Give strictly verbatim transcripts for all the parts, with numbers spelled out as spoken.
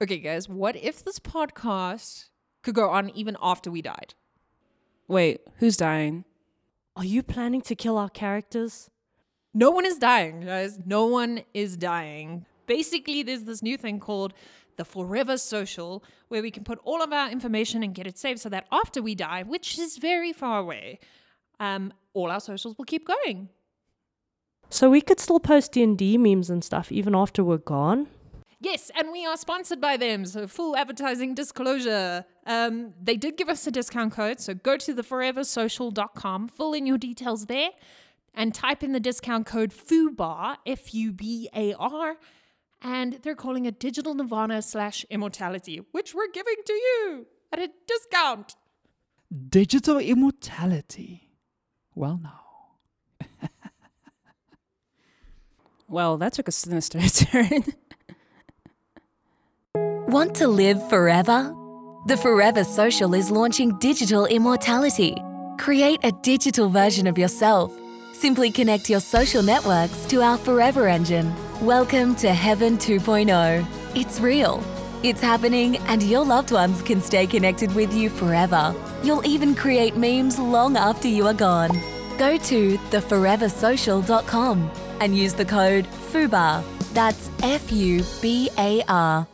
Okay, guys, what if this podcast could go on even after we died? Wait, who's dying? Are you planning to kill our characters? No one is dying, guys. No one is dying. Basically, there's this new thing called the Forever Social, where we can put all of our information and get it saved so that after we die, which is very far away, um, all our socials will keep going. So we could still post D and D memes and stuff even after we're gone? Yes, and we are sponsored by them, so full advertising disclosure. Um, they did give us a discount code, so go to the forever social dot com, fill in your details there, and type in the discount code FUBAR, F U B A R, and they're calling it Digital Nirvana slash Immortality, which we're giving to you at a discount. Digital Immortality. Well, no. Well, that took a sinister turn. Want to live forever? The Forever Social is launching Digital Immortality. Create a digital version of yourself. Simply connect your social networks to our Forever Engine. Welcome to Heaven two point oh. It's real, it's happening, and your loved ones can stay connected with you forever. You'll even create memes long after you are gone. Go to the forever social dot com and use the code FUBAR. That's F U B A R.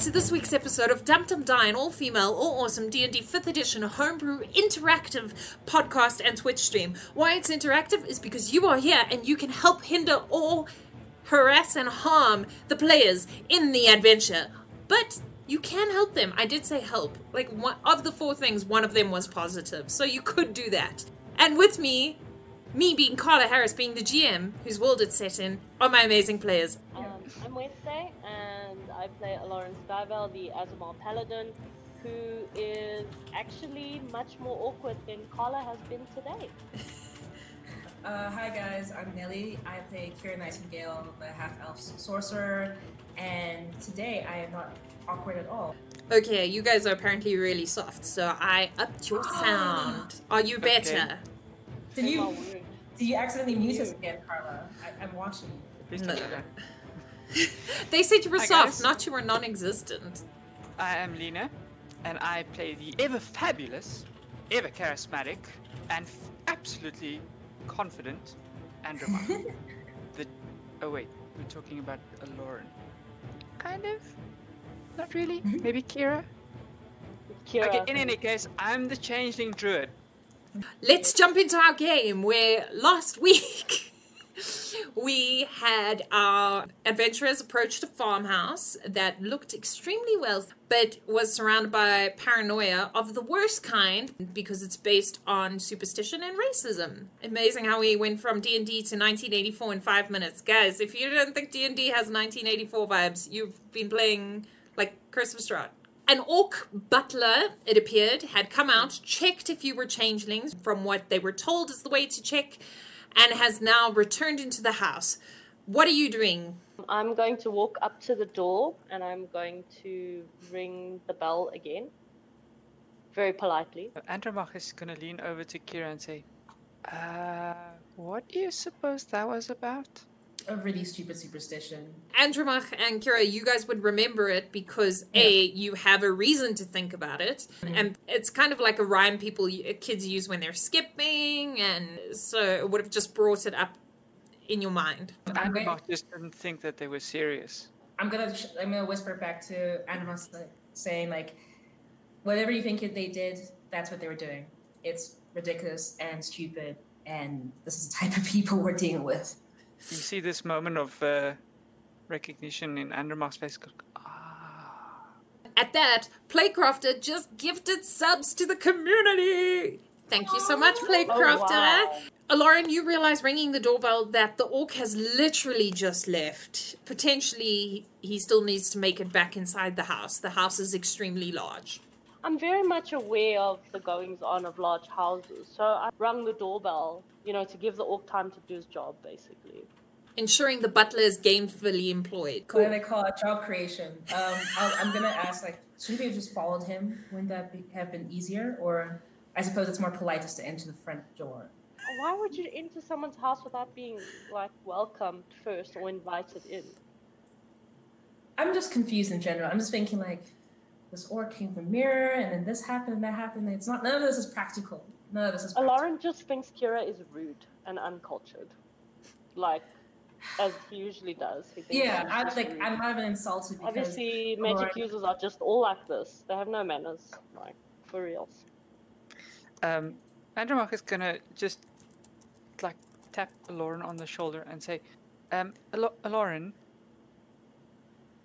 To this week's episode of Dumptum Dine, all-female, all-awesome D and D fifth edition homebrew interactive podcast and Twitch stream. Why it's interactive is because you are here and you can help hinder or harass and harm the players in the adventure. But you can help them. I did say help. Like, one of the four things, one of them was positive. So you could do that. And with me, me being Carla Harris, being the G M, whose world it's set in, are my amazing players. Um, I'm Wednesday, and I play Alaron Skyvale, the Azamal Paladin, who is actually much more awkward than Carla has been today. uh, hi guys, I'm Nelly. I play Kira Nightingale, the half-elf sorcerer, and today I am not awkward at all. Okay, you guys are apparently really soft, so I upped your sound. Are you better? Okay. Did you did you accidentally mute us again, Carla? I, I'm watching you. No. They said you were Hi soft, guys. Not you were non-existent. I am Lena, and I play the ever-fabulous, ever-charismatic, and f- absolutely confident Andromache. the Oh wait, we're talking about Alaron. Kind of? Not really? Mm-hmm. Maybe Kira? Kira. Okay, in any case, I'm the Changeling Druid. Let's jump into our game, where last week... we had our adventurers approach a farmhouse that looked extremely wealthy, but was surrounded by paranoia of the worst kind because it's based on superstition and racism. Amazing how we went from D and D to nineteen eighty-four in five minutes. Guys, if you don't think D and D has nineteen eighty-four vibes, you've been playing, like, Curse of Strahd. An orc butler, it appeared, had come out, checked if you were changelings from what they were told is the way to check, and has now returned into the house. What are you doing? I'm going to walk up to the door and I'm going to ring the bell again. Very politely. Andromache is going to lean over to Kira and say, Uh, what do you suppose that was about? A really stupid superstition. Andromache and Kira, you guys would remember it because yeah. A, you have a reason to think about it. Mm-hmm. And it's kind of like a rhyme people, kids use when they're skipping. And so it would have just brought it up in your mind. Andromache just didn't think that they were serious. I'm going to I'm gonna whisper back to Andromache saying, like, whatever you think they did, that's what they were doing. It's ridiculous and stupid. And this is the type of people we're dealing with. You see this moment of uh, recognition in Andromache's face. Ah. At that, Playcrafter just gifted subs to the community. Thank you so much, Playcrafter. Oh, wow. Lauren, you realize ringing the doorbell that the orc has literally just left. Potentially, he still needs to make it back inside the house. The house is extremely large. I'm very much aware of the goings-on of large houses, so I rang the doorbell, you know, to give the orc time to do his job, basically. ensuring the butler is gainfully employed. Cool. What do they call it? Job creation. Um, I'll, I'm going to ask, like, shouldn't we have just followed him? Wouldn't that be, have been easier? Or I suppose it's more polite just to enter the front door. Why would you enter someone's house without being, like, welcomed first or invited in? I'm just confused in general. I'm just thinking, like, this orc came from Mirror, and then this happened, that happened. It's not, none of this is practical. None of this is practical. Alaron just thinks Kira is rude and uncultured. Like, as he usually does. He thinks yeah, I'm like, rude. I'm not even insulted because... Obviously, magic Alaron... users are just all like this. They have no manners. Like, for reals. Um, Andromache is gonna just, like, tap Alaron on the shoulder and say, um, Al- Alaron...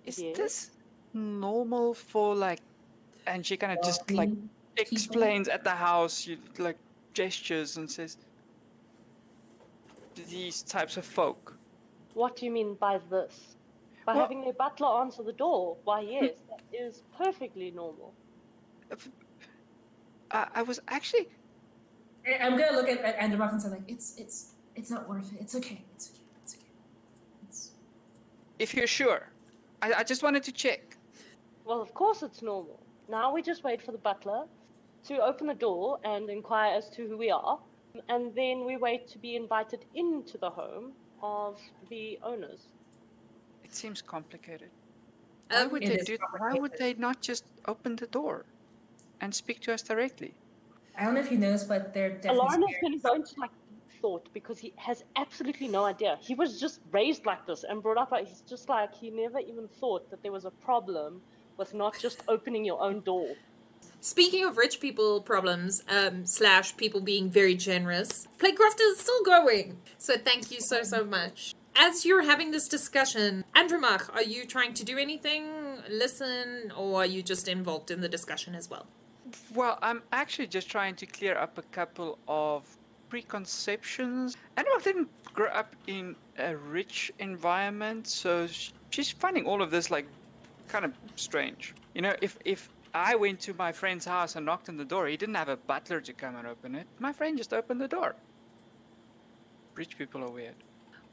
Is yes. this normal for, like, and she kind of just, like, explains at the house, you, like, gestures and says, these types of folk. What do you mean by this? By well, having a butler answer the door? Why, yes, that is perfectly normal. I, I was actually... I'm going to look at, at Andromache and say, like, it's, it's, it's not worth it. It's okay. It's okay. It's okay. It's... If you're sure. I, I just wanted to check. Well, of course it's normal. Now we just wait for the butler to open the door and inquire as to who we are. And then we wait to be invited into the home of the owners. It seems complicated. Why would, they do, why would they not just open the door and speak to us directly? I don't know if you noticed, but they're definitely... Alaron has been going to, like, thought because he has absolutely no idea. He was just raised like this and brought up like he's just like he never even thought that there was a problem with not just opening your own door. Speaking of rich people problems, um, slash people being very generous, Playcraft is still going. So thank you so so much. As you're having this discussion, Andromache, are you trying to do anything, listen, or are you just involved in the discussion as well? Well, I'm actually just trying to clear up a couple of preconceptions. Andromache didn't grow up in a rich environment, so she's finding all of this, like, kind of strange. You know, if if I went to my friend's house and knocked on the door, he didn't have a butler to come and open it. My friend just opened the door. Rich people are weird.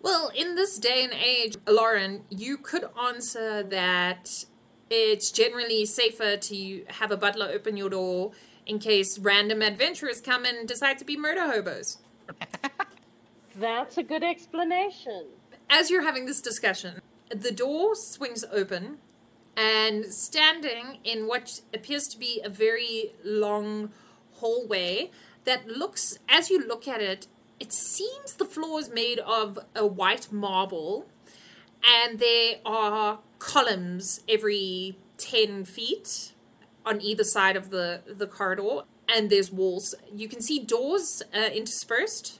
Well, in this day and age, Alaron, you could answer that it's generally safer to have a butler open your door in case random adventurers come and decide to be murder hobos. That's a good explanation. As you're having this discussion, the door swings open, and standing in what appears to be a very long hallway that looks, as you look at it, it seems the floor is made of a white marble, and there are columns every ten feet on either side of the, the corridor, and there's walls. You can see doors uh, interspersed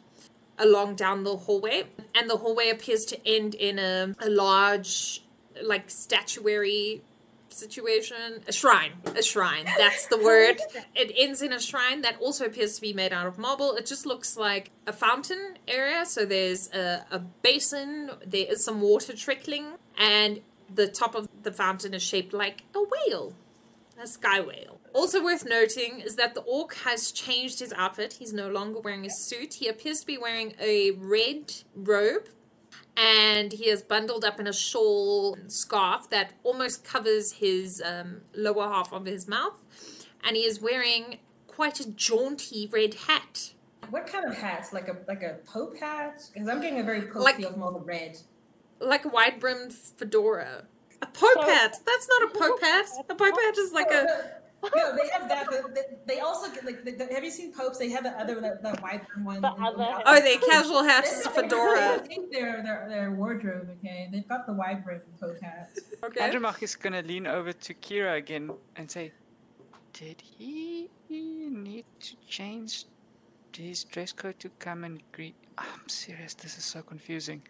along down the hallway, and the hallway appears to end in a, a large, like, statuary situation. A shrine. A shrine. That's the word. It ends in a shrine that also appears to be made out of marble. It just looks like a fountain area, so there's a, a basin, there is some water trickling, and the top of the fountain is shaped like a whale. A sky whale. Also worth noting is that the orc has changed his outfit. He's no longer wearing a suit. He appears to be wearing a red robe, and he is bundled up in a shawl scarf that almost covers his um, lower half of his mouth, and he is wearing quite a jaunty red hat. What kind of hat? Like a like a pope hat? Because I'm getting a very pope like, feel from all the red. Like a wide-brimmed fedora. A pope so, hat. That's not a pope hat. A pope hat is like no, a... No, they have that, but they, they also... Get, like, they, have you seen popes? They have the other, that, that white one. The other hat. Oh, they casual hats is fedora. I think their, their, their wardrobe, okay? They've got the wide brim pope hat. Okay. Andromache is going to lean over to Kira again and say, did he need to change his dress code to come and greet... Oh, I'm serious, this is so confusing.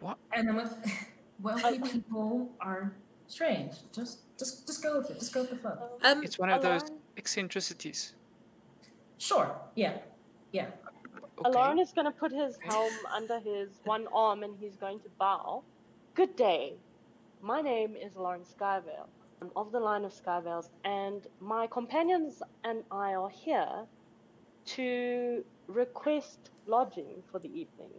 What? And I'm... Wealthy people are strange. Just, just, just go with it. Just go with the flow. Um, it's one of Alaron... those eccentricities. Sure. Yeah. Yeah. Okay. Alaron is going to put his helm under his one arm, and he's going to bow. Good day. My name is Alaron Skyvale. I'm of the line of Skyvales, and my companions and I are here to request lodging for the evening.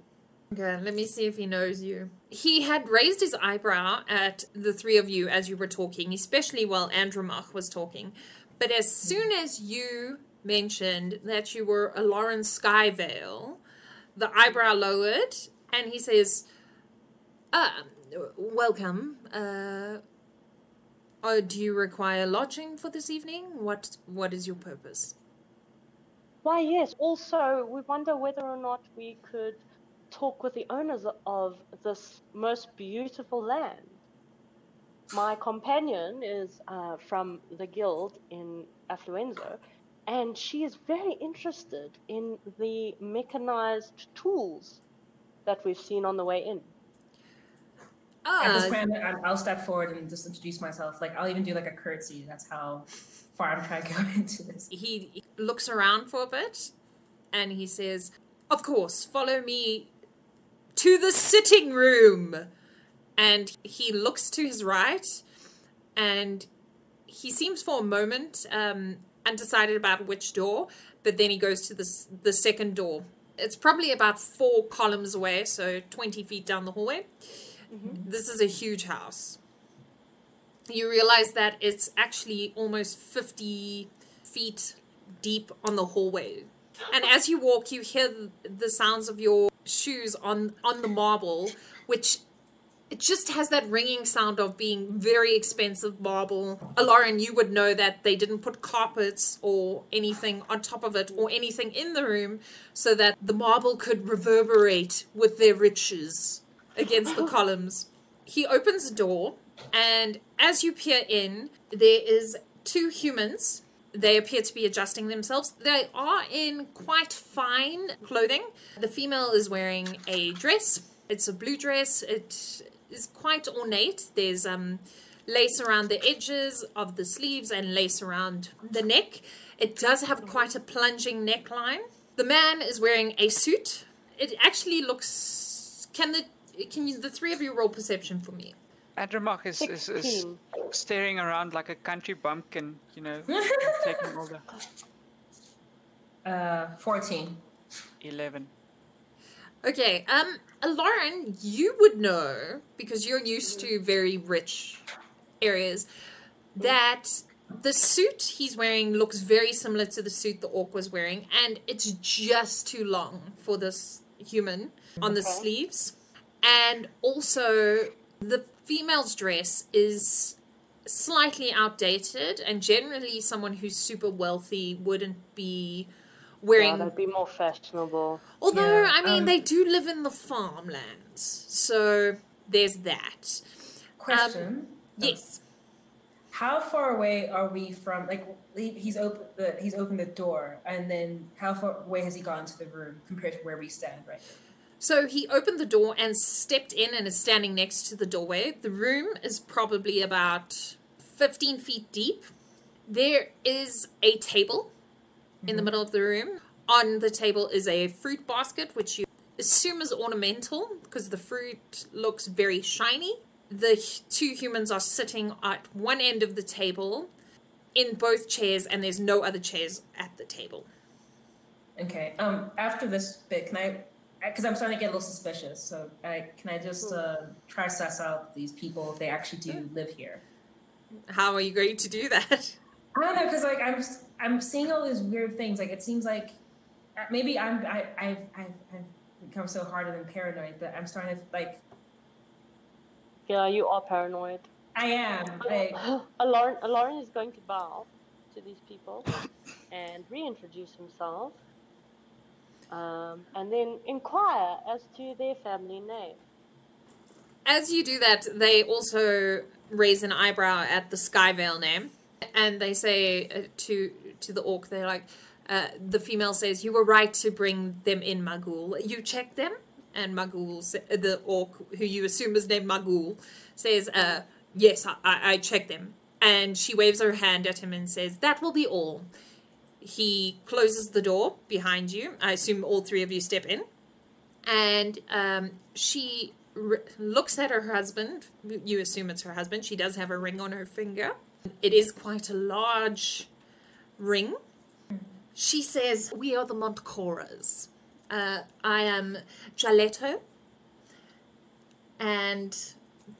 Okay, let me see if he knows you. He had raised his eyebrow at the three of you as you were talking, especially while Andromache was talking. But as soon as you mentioned that you were Alaron Skyvale, the eyebrow lowered, and he says, "Ah, welcome. Uh, oh, do you require lodging for this evening? What What is your purpose?" Why, yes. Also, we wonder whether or not we could talk with the owners of this most beautiful land. My companion is uh, from the guild in Affluenza, and she is very interested in the mechanized tools that we've seen on the way in. Uh, At this point, I'll step forward and just introduce myself. Like, I'll even do like a curtsy. That's how far I'm trying to go into this. He looks around for a bit, and he says, "Of course, follow me to the sitting room." And he looks to his right, and he seems for a moment um, undecided about which door, but then he goes to the the second door. It's probably about four columns away, so twenty feet down the hallway. Mm-hmm. This is a huge house. You realize that it's actually almost fifty feet deep on the hallway. And as you walk, you hear the sounds of your shoes on, on the marble, which it just has that ringing sound of being very expensive marble. Alaron, you would know that they didn't put carpets or anything on top of it or anything in the room so that the marble could reverberate with their riches against the columns. He opens the door, and as you peer in, there is two humans. They appear to be adjusting themselves. They are in quite fine clothing. The female is wearing a dress. It's a blue dress. It is quite ornate. There's um, lace around the edges of the sleeves and lace around the neck. It does have quite a plunging neckline. The man is wearing a suit. It actually looks... Can the can you, the three of you roll perception for me? Andromache is, is, is staring around like a country bumpkin, you know, taking all the... Uh, fourteen. eleven. Okay, um, Lauren, you would know, because you're used to very rich areas, that the suit he's wearing looks very similar to the suit the orc was wearing, and it's just too long for this human on the okay. sleeves. And also, the female's dress is slightly outdated, and generally someone who's super wealthy wouldn't be wearing... Yeah, that'd be more fashionable. Although, yeah, I mean, um, they do live in the farmlands, so there's that. Question. Um, yes. How far away are we from... Like, he's, op- the, he's opened the door, and then how far away has he gone to the room compared to where we stand right now? So he opened the door and stepped in and is standing next to the doorway. The room is probably about fifteen feet deep. There is a table mm-hmm. in the middle of the room. On the table is a fruit basket, which you assume is ornamental because the fruit looks very shiny. The two humans are sitting at one end of the table in both chairs, and there's no other chairs at the table. Okay. Um. After this bit, can I... Because I'm starting to get a little suspicious, so I, can I just uh, try to suss out these people if they actually do live here? How are you going to do that? I don't know, because like I'm, just, I'm seeing all these weird things. Like it seems like maybe I'm, I, I've, I've, I've become so hardened and paranoid that I'm starting to like. Yeah, you are paranoid. I am. Like... Alaron, Alaron is going to bow to these people and reintroduce himself. Um, and then inquire as to their family name. As you do that, they also raise an eyebrow at the Skyvale name, and they say to to the orc, they're like, uh, the female says, "You were right to bring them in, Magul. You checked them?" And Magul, the orc, who you assume is named Magul, says, uh, yes, I, I checked them. And she waves her hand at him and says, "That will be all." He closes the door behind you. I assume all three of you step in. And um, she re- looks at her husband. You assume it's her husband. She does have a ring on her finger. It is quite a large ring. She says, "We are the Montcoras. Uh, I am Giletto, And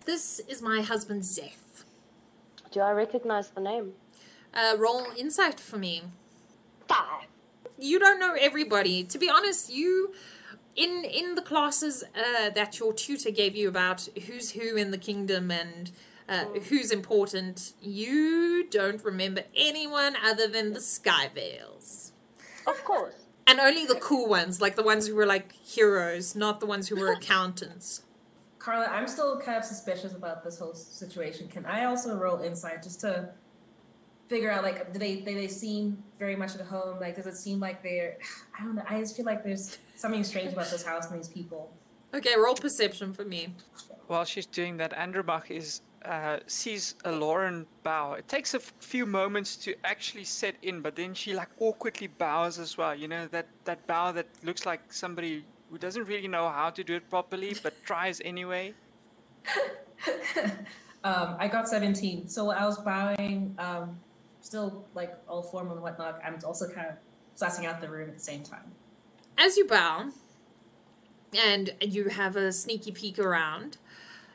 this is my husband, Zeph. Do I recognize the name? Uh, roll insight for me. Five. You don't know everybody. To be honest, you... In in the classes uh, that your tutor gave you about who's who in the kingdom and uh, oh. who's important, you don't remember anyone other than the Skyvales. Of course. And only the cool ones, like the ones who were like heroes, not the ones who were accountants. Carla, I'm still kind of suspicious about this whole situation. Can I also roll insight just to figure out, like, do they, do they seem very much at home? Like, does it seem like they're... I don't know. I just feel like there's something strange about this house and these people. Okay, roll perception for me. While she's doing that, Andromache is uh, sees Alaron bow. It takes a f- few moments to actually set in, but then she, like, awkwardly bows as well. You know, that, that bow that looks like somebody who doesn't really know how to do it properly, but tries anyway. um, I got seventeen. So I was bowing... Um, Still, like, all formal and whatnot. I'm also kind of sussing out the room at the same time. As you bow, and you have a sneaky peek around,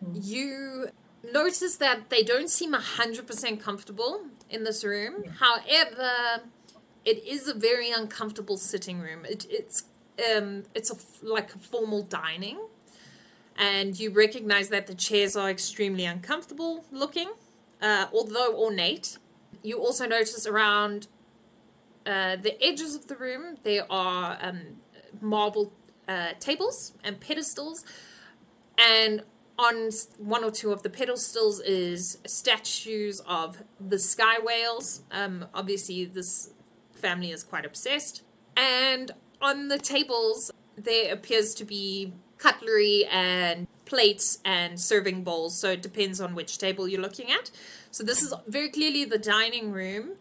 mm-hmm. you notice that they don't seem one hundred percent comfortable in this room. Yeah. However, it is a very uncomfortable sitting room. It, it's um, it's a, like a formal dining, and you recognize that the chairs are extremely uncomfortable looking, uh, although ornate. You also notice around uh, the edges of the room, there are um, marble uh, tables and pedestals. And on one or two of the pedestals is statues of the sky whales. Um, obviously, this family is quite obsessed. And on the tables, there appears to be cutlery and plates and serving bowls, so it depends on which table you're looking at. So this is very clearly the dining room.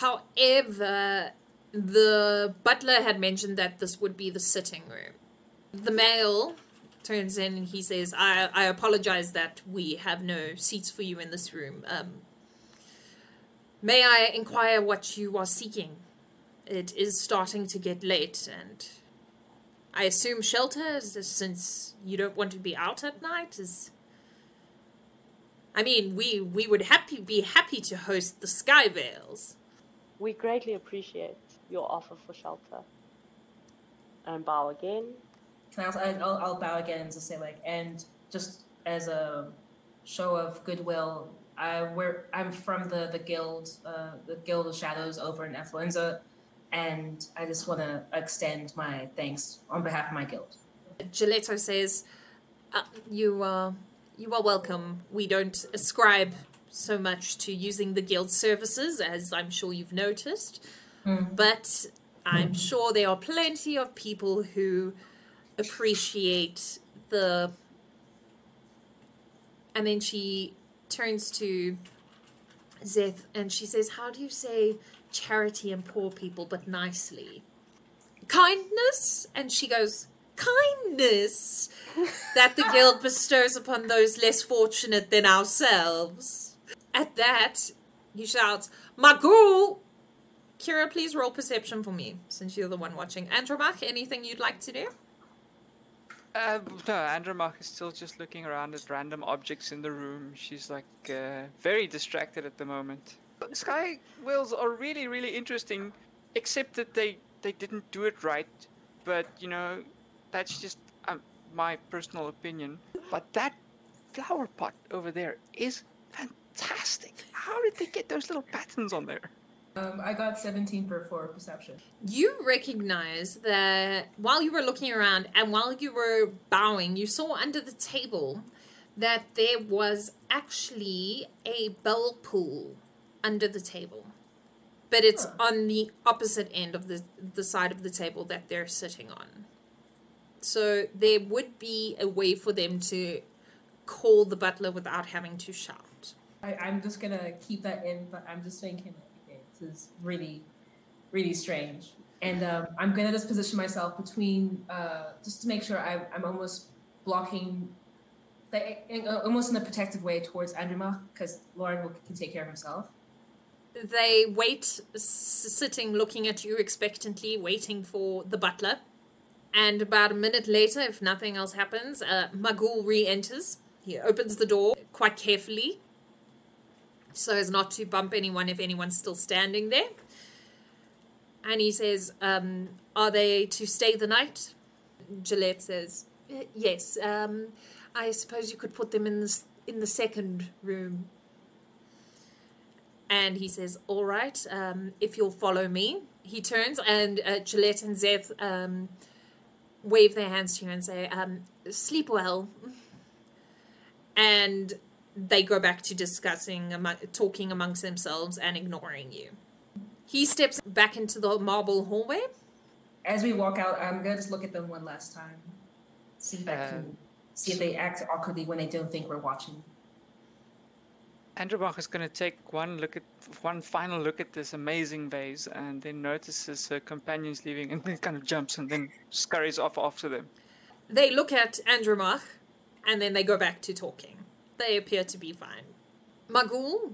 However, the butler had mentioned that this would be the sitting room. The male turns in and he says, I, I apologize that we have no seats for you in this room. Um, may I inquire what you are seeking? It is starting to get late and... I assume shelter, since you don't want to be out at night, is... I mean, we, we would happy be happy to host the Skyvales. We greatly appreciate your offer for shelter. And bow again. Can I also, I'll, I'll bow again and just say, like, and just as a show of goodwill, I, we're, I'm from the, the guild, uh, the Guild of Shadows over in Affluenza. And I just want to extend my thanks on behalf of my guild. Giletto says, uh, you, uh, you are welcome. We don't ascribe so much to using the guild services, as I'm sure you've noticed. Mm. But I'm mm. sure there are plenty of people who appreciate the... And then she turns to Zeth and she says, how do you say... charity and poor people, but nicely. Kindness? And she goes, kindness that the guild bestows upon those less fortunate than ourselves. At that, he shouts, Magul! Kira, please roll perception for me, since you're the one watching. Andromache, anything you'd like to do? Uh, no, Andromache is still just looking around at random objects in the room. She's, like, uh, very distracted at the moment. Sky whales are really, really interesting, except that they, they didn't do it right. But, you know, that's just um, my personal opinion. But that flower pot over there is fantastic. How did they get those little patterns on there? Um, I got seventeen per four perception. You recognize that while you were looking around and while you were bowing, you saw under the table that there was actually a bell pool under the table, but it's huh. on the opposite end of the the side of the table that they're sitting on. So there would be a way for them to call the butler without having to shout. I, I'm just gonna keep that in, but I'm just thinking okay, this is really, really strange. And um, I'm gonna just position myself between uh, just to make sure I, I'm almost blocking, the, almost in a protective way towards Andromache, because Lauren will, can take care of himself. They wait, s- sitting, looking at you expectantly, waiting for the butler. and about a minute later, if nothing else happens, uh, Magul re-enters. He opens the door quite carefully so as not to bump anyone if anyone's still standing there. And he says, um, are they to stay the night? Gillette says, yes, um, I suppose you could put them in the, in the second room. And he says, all right, um, if you'll follow me. He turns and uh, Gillette and Zeph um, wave their hands to you and say, um, sleep well. And they go back to discussing, among, talking amongst themselves and ignoring you. He steps back into the marble hallway. As we walk out, I'm going to just look at them one last time. See if, um, I can, see if they act awkwardly when they don't think we're watching. Andromache is going to take one look at one final look at this amazing vase and then notices her companions leaving and then kind of jumps and then scurries off after them. They look at Andromache and then they go back to talking. They appear to be fine. Magul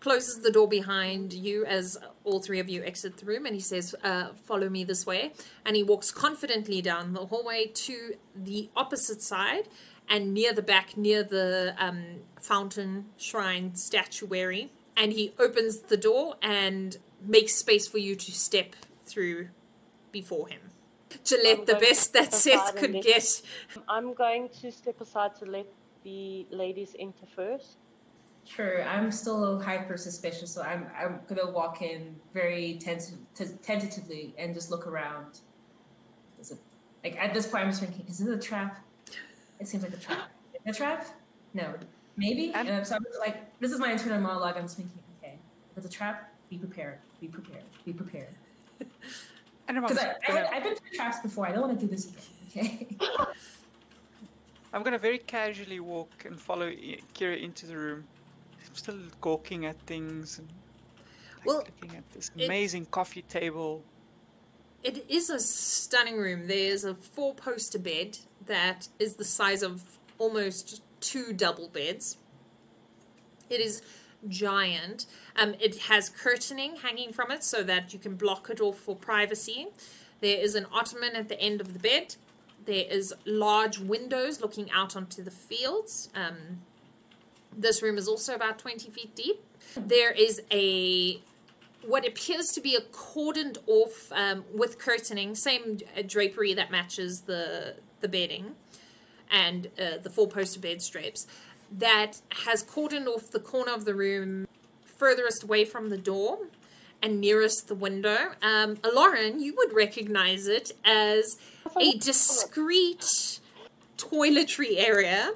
closes the door behind you as all three of you exit the room and he says, uh, follow me this way. And he walks confidently down the hallway to the opposite side and near the back, near the um, fountain shrine statuary. And he opens the door and makes space for you to step through before him. Gillette, the best that Seth could get. I'm going to step aside to let the ladies enter first. Sure, I'm still hyper suspicious, so I'm I'm gonna walk in very tent- t- tentatively and just look around. Is it, like at this point, I'm just thinking, is it a trap? It seems like a trap. Is it a trap? No, maybe. And, and so I'm just like, this is my internal monologue. I'm just thinking, okay, if it's a trap, be prepared, be prepared, be prepared. Because I, I had, I've been through traps before. I don't want to do this again. Okay. I'm gonna very casually walk and follow Kira into the room. I'm still gawking at things and like well, looking at this amazing it, coffee table. It is a stunning room. There's a four-poster bed that is the size of almost two double beds. It is giant. Um, it has curtaining hanging from it so that you can block it off for privacy. There is an ottoman at the end of the bed. There is large windows looking out onto the fields. Um... This room is also about twenty feet deep. There is a, what appears to be a cordoned off um, with curtaining, same drapery that matches the the bedding and uh, the four-poster bed drapes, that has cordoned off the corner of the room furthest away from the door and nearest the window. Um, Alaron, you would recognize it as a discreet toiletry area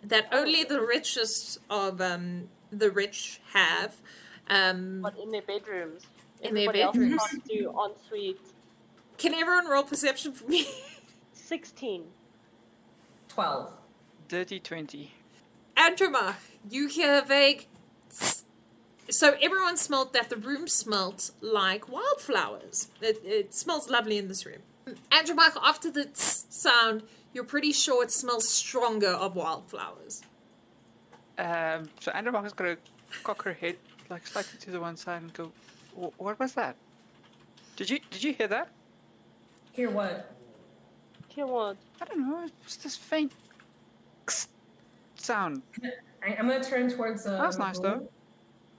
that only the richest of um, the rich have. Um, but in their bedrooms. In Everybody their bedrooms. Else can't do ensuite. Can everyone roll perception for me? sixteen. twelve. Dirty twenty. Andromache, you hear vague... Tss. So everyone smelled that the room smelled like wildflowers. It, it smells lovely in this room. Andromache, after the tss sound... You're pretty sure it smells stronger of wildflowers. Um, so Andromache is going to cock her head like slightly to the one side and go, what was that? Did you did you hear that? Hear what? Hear what? I don't know. It's this faint sound. I, I'm going to turn towards... Uh, that was nice, though.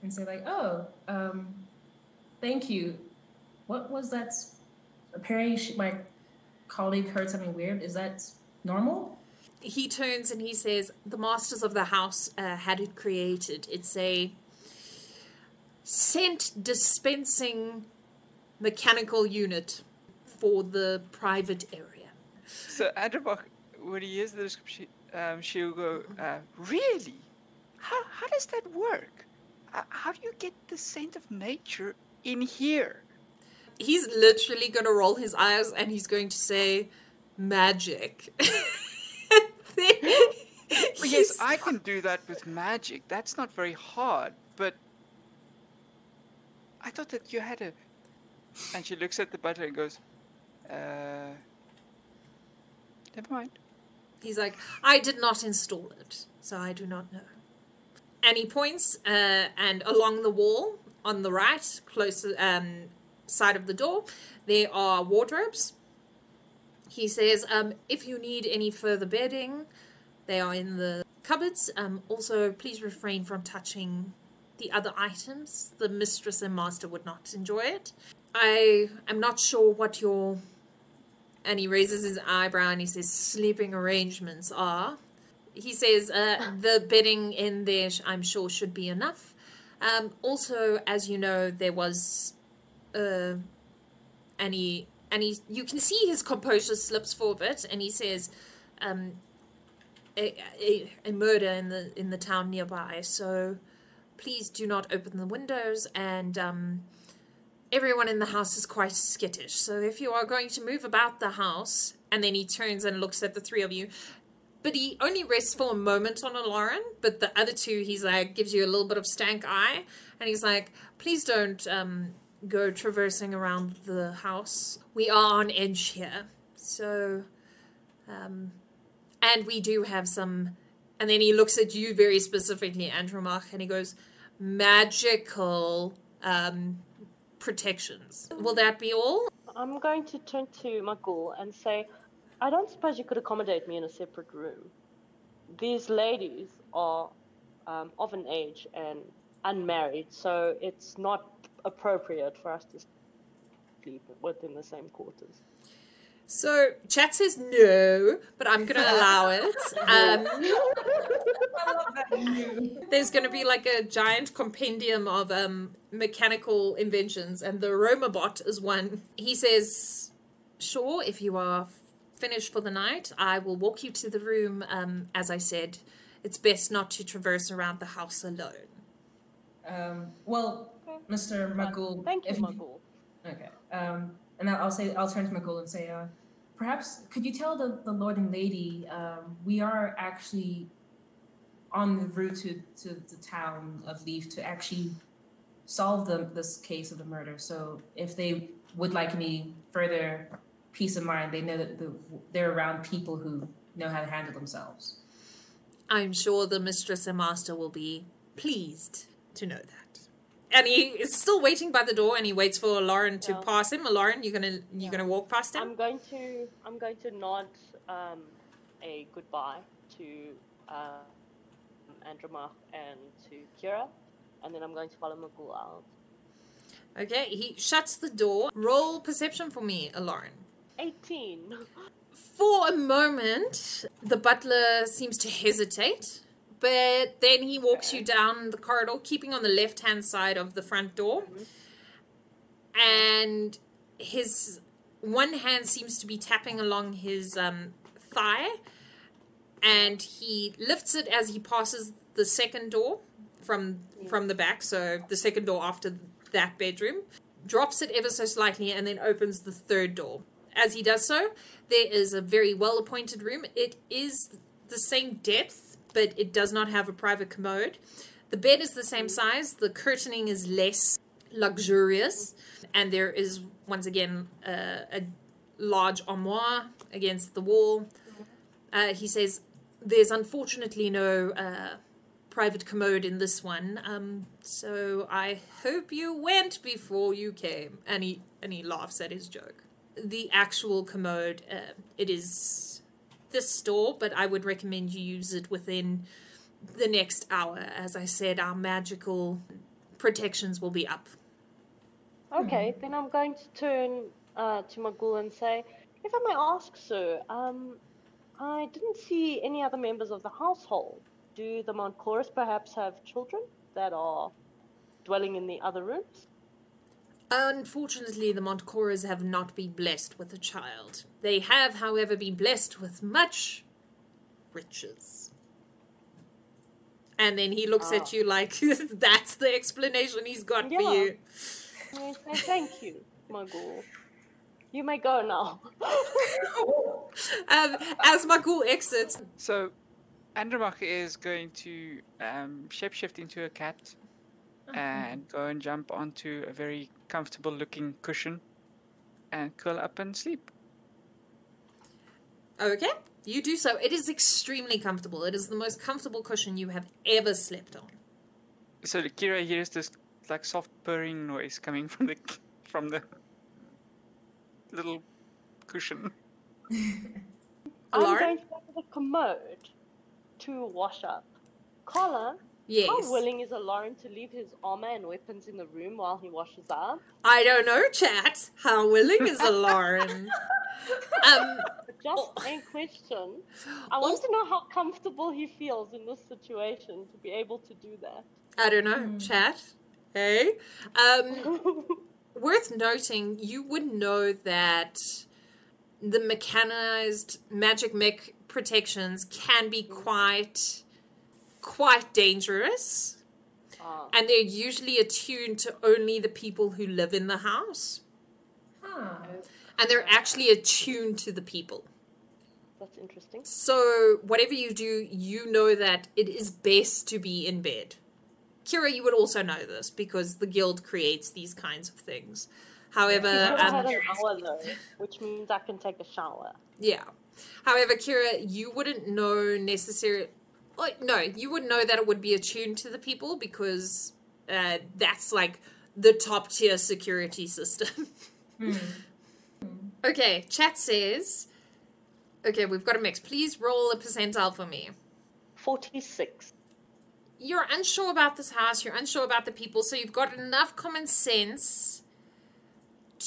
And say like, oh, um, thank you. What was that? Apparently she, my... colleague heard something weird. Is that normal? He turns and he says, the masters of the house uh, had it created. It's a scent dispensing mechanical unit for the private area. So Andromache, when he hears the description, um, she'll go, uh, really? How how does that work? Uh, how do you get the scent of nature in here? He's literally going to roll his eyes and he's going to say, magic. Yes, I can do that with magic. That's not very hard, but I thought that you had a... And she looks at the butler and goes, uh, never mind. He's like, I did not install it, so I do not know. And he points uh, and along the wall on the right, close to... Um, side of the door, there are wardrobes He says, um, if you need any further bedding, they are in the cupboards. Um, also, please refrain from touching the other items. The mistress and master would not enjoy it. I am not sure what your... And he raises his eyebrow and he says, sleeping arrangements are... He says, uh, the bedding in there, I'm sure, should be enough. Um, also, as you know, there was... Uh, and he... And he, you can see his composure slips for a bit, and he says, um, a, a, a murder in the in the town nearby, so please do not open the windows, and um, everyone in the house is quite skittish. So if you are going to move about the house, and then he turns and looks at the three of you, but he only rests for a moment on Alaron, but the other two, he's like, gives you a little bit of stank eye, and he's like, please don't... Um, go traversing around the house. We are on edge here. So, um, and we do have some, and then he looks at you very specifically, Andromache, and he goes, magical, um, protections. Will that be all? I'm going to turn to Magul and say, I don't suppose you could accommodate me in a separate room. These ladies are, um, of an age and unmarried, so it's not appropriate for us to sleep within the same quarters. So chat says no, but I'm gonna allow it. Um I love that. There's gonna be like a giant compendium of um mechanical inventions, and the Romabot is one. He says, sure, if you are finished for the night, I will walk you to the room. Um as I said, it's best not to traverse around the house alone. Um well Mister Magul. Thank you, Magul. Okay. Um, and I'll say, I'll turn to Magul and say, uh, perhaps could you tell the, the Lord and Lady, um, we are actually on the route to, to the town of Leaf to actually solve the, this case of the murder. So if they would like any further peace of mind, they know that the, they're around people who know how to handle themselves. I'm sure the mistress and master will be pleased to know that. And he is still waiting by the door, and he waits for Alaron to well, pass him. Alaron, you're gonna you're yeah. gonna walk past him. I'm going to I'm going to nod um, a goodbye to uh, Andromache and to Kira, and then I'm going to follow Magul out. Okay, he shuts the door. Roll perception for me, Alaron. Eighteen. For a moment, the butler seems to hesitate. But then he walks okay. you down the corridor, keeping on the left-hand side of the front door. Mm-hmm. And his one hand seems to be tapping along his um, thigh. And he lifts it as he passes the second door from, yeah. from the back. So the second door after that bedroom. Drops it ever so slightly and then opens the third door. As he does so, there is a very well-appointed room. It is the same depth, but it does not have a private commode. The bed is the same size. The curtaining is less luxurious. And there is, once again, uh, a large armoire against the wall. Uh, he says, there's unfortunately no uh, private commode in this one. Um, so I hope you went before you came. And he, and he laughs at his joke. The actual commode, uh, it is... this store, but I would recommend you use it within the next hour. As I said, our magical protections will be up. Okay, then I'm going to turn uh, to Magul and say, if I may ask, sir, um, I didn't see any other members of the household. Do the Montcoras perhaps have children that are dwelling in the other rooms? Unfortunately, the Montcoras have not been blessed with a child. They have, however, been blessed with much riches. And then he looks oh. at you like, that's the explanation he's got yeah. for you. I say, thank you, Magul. You may go now. um, as Magul exits. So, Andromache is going to um, shapeshift into a cat. And go and jump onto a very comfortable looking cushion and curl up and sleep. Okay, you do so. It is extremely comfortable. It is the most comfortable cushion you have ever slept on. So the Kira hears this like soft purring noise coming from the from the little cushion. I'm going to go to the commode to wash up. Collar. Yes. How willing is Alaron to leave his armor and weapons in the room while he washes up? I don't know, chat. How willing is Alaron? um, Just a question. I want also, to know how comfortable he feels in this situation to be able to do that. I don't know, mm. chat. Hey? Um, worth noting, you would know that the mechanized magic mech protections can be quite... quite dangerous, oh. and they're usually attuned to only the people who live in the house. Huh. And they're actually attuned to the people. That's interesting. So whatever you do, you know that it is best to be in bed. Kira, you would also know this because the guild creates these kinds of things. However, um, had an hour though, which means I can take a shower. Yeah. However, Kira, you wouldn't know necessarily. No, you would know that it would be attuned to the people because uh, that's like the top tier security system. mm. Okay, chat says, okay, we've got a mix. Please roll a percentile for me. forty-six. You're unsure about this house. You're unsure about the people. So you've got enough common sense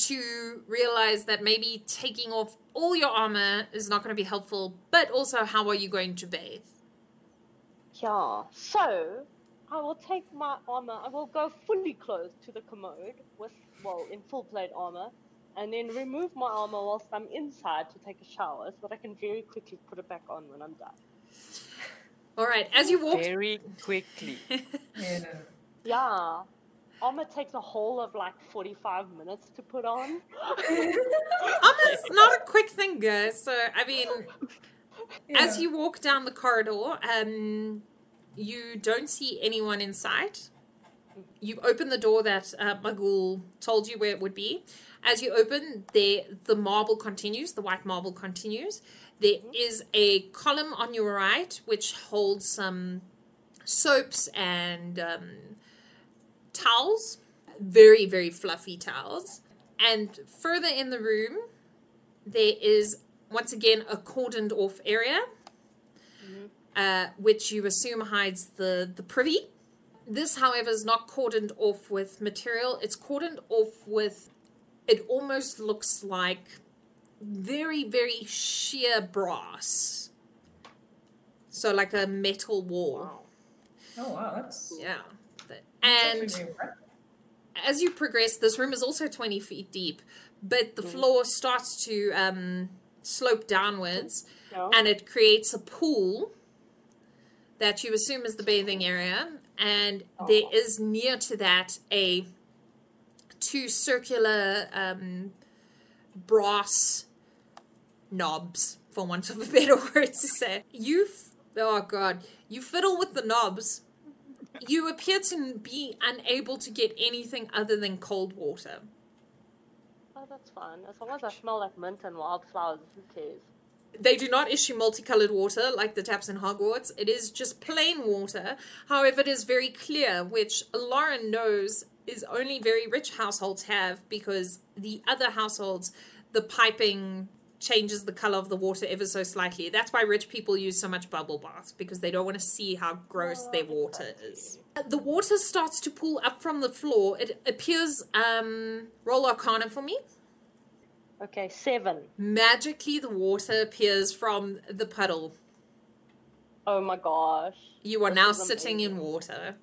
to realize that maybe taking off all your armor is not going to be helpful, but also how are you going to bathe? Yeah, so I will take my armor, I will go fully clothed to the commode with, well, in full plate armor, and then remove my armor whilst I'm inside to take a shower so that I can very quickly put it back on when I'm done. All right, as you walk... Very quickly. yeah. yeah, armor takes a whole of like forty-five minutes to put on. Armor's not a quick thing, guys, so I mean... Yeah. As you walk down the corridor, um, you don't see anyone in sight. You open the door that uh, Magul told you where it would be. As you open, there the marble continues, the white marble continues. There is a column on your right which holds some soaps and um, towels, very, very fluffy towels. And further in the room, there is... once again, a cordoned off area, mm-hmm. uh, which you assume hides the, the privy. This, however, is not cordoned off with material. It's cordoned off with, it almost looks like very, very sheer brass. So like a metal wall. Wow. Oh, wow, that's... Yeah. And that's really impressive. As you progress, this room is also twenty feet deep, but the mm-hmm. floor starts to... Um, slope downwards, no. and it creates a pool that you assume is the bathing area, and oh. there is near to that a two circular um, brass knobs, for want of a better word to say. You, f- oh god, you fiddle with the knobs. You appear to be unable to get anything other than cold water. That's fine. As long as I smell like mint and wildflowers, who cares? They do not issue multicolored water like the taps in Hogwarts. It is just plain water. However, it is very clear, which Lauren knows is only very rich households have because the other households, the piping changes the color of the water ever so slightly. That's why rich people use so much bubble baths, because they don't want to see how gross oh, their water is. The water starts to pool up from the floor. It appears, um, roll Arcana for me. Okay, seven. Magically, the water appears from the puddle. Oh my gosh. You are this now sitting amazing. In water.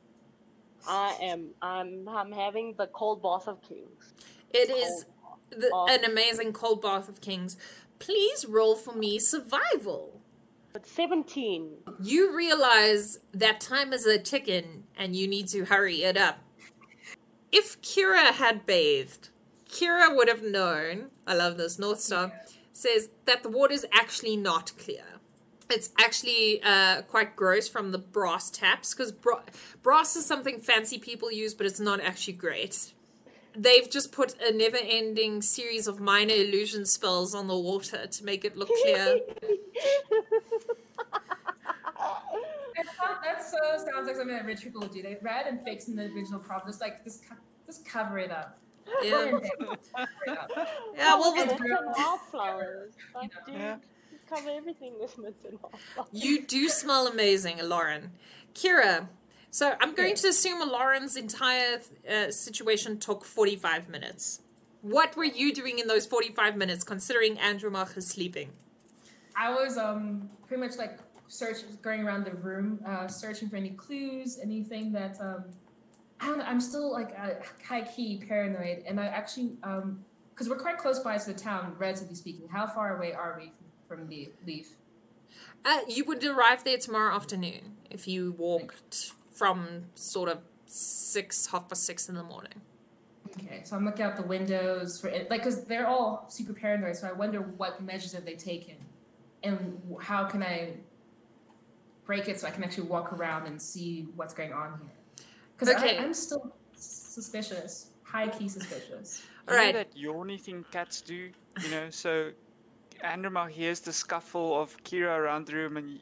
I am. I'm I'm having the cold bath of kings. It cold is the, of- an amazing cold bath of kings. Please roll for me survival. But seventeen. You realize that time is a ticking and you need to hurry it up. If Kira had bathed... Kira would have known, I love this, North Star, yeah. says that the water is actually not clear. It's actually uh, quite gross from the brass taps, because bra- brass is something fancy people use, but it's not actually great. They've just put a never-ending series of minor illusion spells on the water to make it look clear. That so sounds like something that rich people do. They've read and fixed in the original problem. It's like, just, co- just cover it up. Yeah. Yeah, well, with wallflowers. Like, you know. Yeah. Cover everything with mints and wallflowers. You do smell amazing, Alaron. Kira, so I'm going yes. to assume Alaron's entire uh, situation took forty-five minutes. What were you doing in those forty-five minutes, considering Andromache is sleeping? I was um pretty much like search going around the room, uh, searching for any clues, anything that um I don't know, I'm still like a high key paranoid, and I actually um because we're quite close by to the town, relatively speaking. How far away are we from the Leaf? Uh, you would arrive there tomorrow afternoon if you walked from sort of six, half past six in the morning. Okay, so I'm looking out the windows for it, like, because they're all super paranoid. So I wonder what measures have they taken, and how can I break it so I can actually walk around and see what's going on here? Because okay. I'm still suspicious, high key suspicious. All right, you know that yawny thing cats do, you know. So Andromache hears the scuffle of Kira around the room, and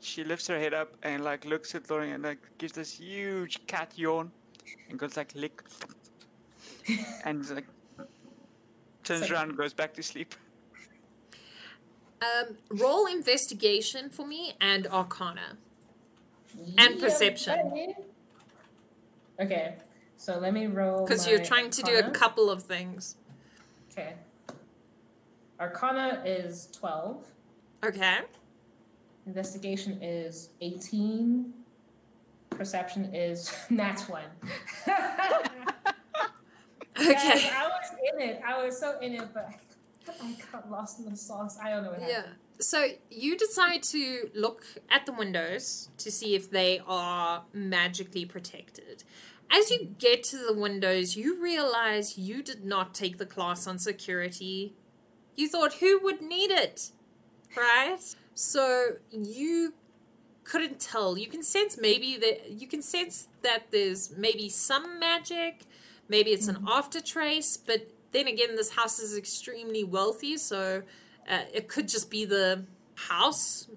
she lifts her head up and like looks at Lauren and like gives this huge cat yawn, and goes like lick. And like turns Second. around and goes back to sleep. Um, roll investigation for me and Arcana. And yeah, perception. Okay, so let me roll. Because you're trying to Arcana. do a couple of things. Okay. Arcana is twelve. Okay. Investigation is eighteen. Perception is nat one. Okay. Yes, I was in it. I was so in it, but I got lost in the sauce. I don't know what happened. Yeah. So you decide to look at the windows to see if they are magically protected. As you get to the windows, you realize you did not take the class on security. You thought, who would need it? Right? So you couldn't tell. You can sense maybe that you can sense that there's maybe some magic. Maybe it's an aftertrace, but then again, this house is extremely wealthy, so uh, it could just be the house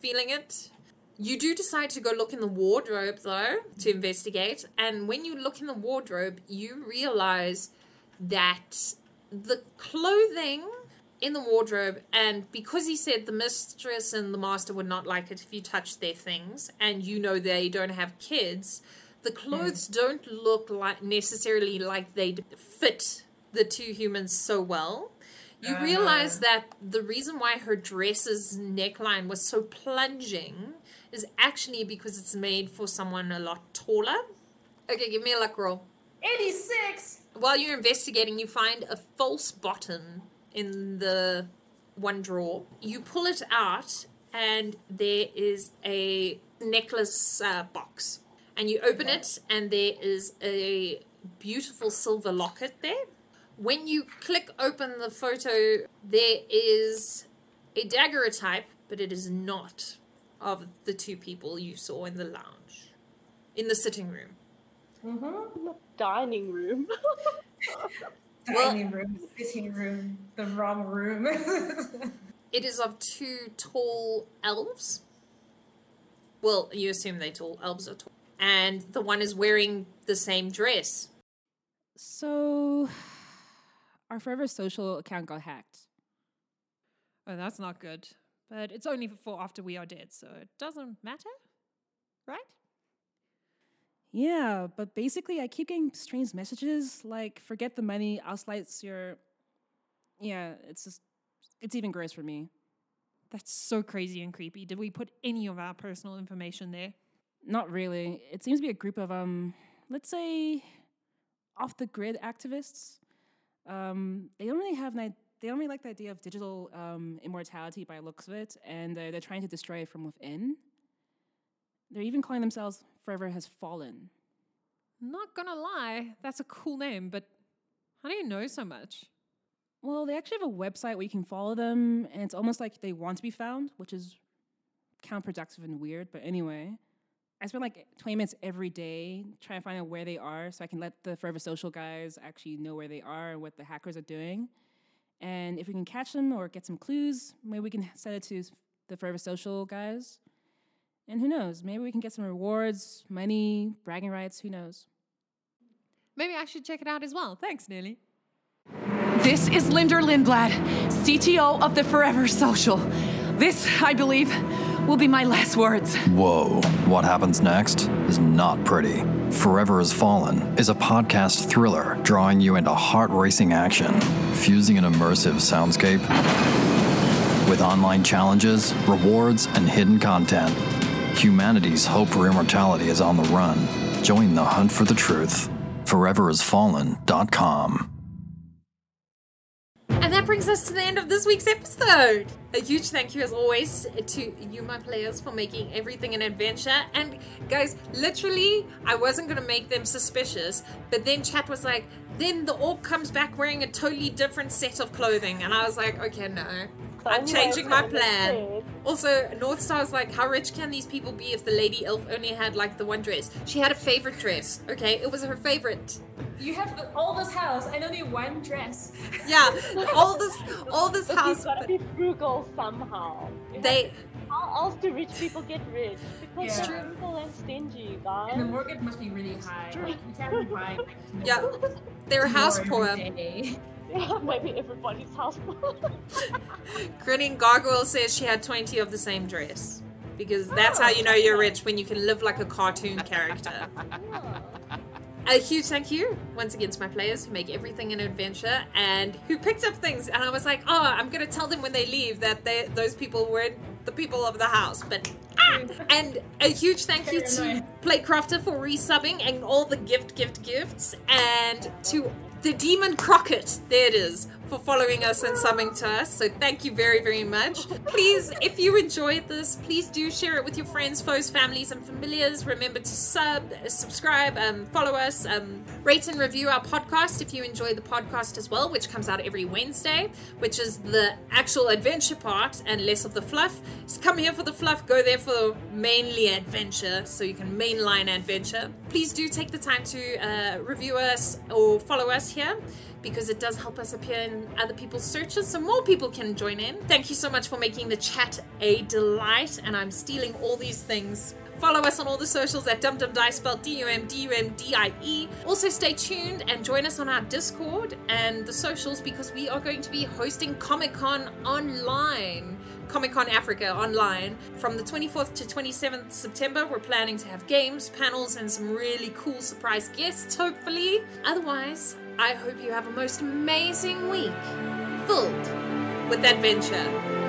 feeling it. You do decide to go look in the wardrobe, though, to investigate. And when you look in the wardrobe, you realize that the clothing in the wardrobe, and because he said the mistress and the master would not like it if you touched their things, and you know they don't have kids... The clothes mm. don't look like necessarily like they fit the two humans so well. You uh-huh. realize that the reason why her dress's neckline was so plunging is actually because it's made for someone a lot taller. Okay, give me a luck roll. eighty-six! While you're investigating, you find a false bottom in the one drawer. You pull it out, and there is a necklace uh, box. And you open okay. it, and there is a beautiful silver locket there. When you click open the photo, there is a daguerreotype, but it is not of the two people you saw in the lounge, in the sitting room. Mm-hmm. The dining room. Dining well, room, sitting room, the wrong room. It is of two tall elves. Well, you assume they tall elves are tall. And the one is wearing the same dress. So, our Forever Social account got hacked. Oh, that's not good. But it's only for after we are dead, so it doesn't matter, right? Yeah, but basically I keep getting strange messages, like, forget the money, I'll slice your... Yeah, it's just... It's even gross for me. That's so crazy and creepy. Did we put any of our personal information there? Not really. It seems to be a group of, um, let's say, off-the-grid activists. Um, they don't really have, ni- they don't really like the idea of digital um, immortality by looks of it, and uh, they're trying to destroy it from within. They're even calling themselves Forever Has Fallen. Not gonna lie, that's a cool name, but how do you know so much? Well, they actually have a website where you can follow them, and it's almost like they want to be found, which is counterproductive and weird, but anyway... I spend like twenty minutes every day trying to find out where they are so I can let the Forever Social guys actually know where they are and what the hackers are doing. And if we can catch them or get some clues, maybe we can send it to the Forever Social guys. And who knows, maybe we can get some rewards, money, bragging rights, who knows. Maybe I should check it out as well. Thanks, Nelly. This is Linda Lindblad, C T O of the Forever Social. This, I believe, will be my last words. Whoa. What happens next is not pretty. Forever Has Fallen is a podcast thriller drawing you into heart-racing action, fusing an immersive soundscape with online challenges, rewards, and hidden content. Humanity's hope for immortality is on the run. Join the hunt for the truth. Forever Has Fallen dot com. And that brings us to the end of this week's episode. A huge thank you, as always, to you, my players, for making everything an adventure. And guys, literally, I wasn't going to make them suspicious, but then chat was like, then the orc comes back wearing a totally different set of clothing. And I was like, okay, no. I'm changing my plan. Also, North Star's like, how rich can these people be if the lady elf only had, like, the one dress? She had a favorite dress, okay? It was her favorite. You have the, all this house and only one dress. Yeah, all this all this but house. You've got to be frugal somehow. You they... Have, how else do rich people get rich? Because yeah. they're simple and stingy, guys. And the mortgage must be really high. Like, you can't be buying. Yeah, they're house poor. Maybe everybody's house. Grinning Gargoyle says she had twenty of the same dress. Because that's oh, how you know you're rich, when you can live like a cartoon character. Yeah. A huge thank you once again to my players who make everything an adventure and who picked up things. And I was like, oh, I'm going to tell them when they leave that they, those people weren't the people of the house. But ah! And a huge thank you to Playcrafter for resubbing and all the gift, gift, gifts. And to the Demon Crockett, there it is, for following us and subbing to us. So thank you very, very much. Please, if you enjoyed this, please do share it with your friends, foes, families, and familiars. Remember to sub, subscribe, um, follow us, um, rate and review our podcast if you enjoy the podcast as well, which comes out every Wednesday, which is the actual adventure part and less of the fluff. So come here for the fluff, go there for mainly adventure, so you can mainline adventure. Please do take the time to uh, review us or follow us here, because it does help us appear in other people's searches so more people can join in. Thank you so much for making the chat a delight, and I'm stealing all these things. Follow us on all the socials at Dumptum Dine, spelled D U M D U M D I E. Also stay tuned and join us on our Discord and the socials, because we are going to be hosting Comic-Con online. Comic-Con Africa online from the twenty-fourth to twenty-seventh September. We're planning to have games, panels, and some really cool surprise guests, hopefully. Otherwise, I hope you have a most amazing week filled with adventure.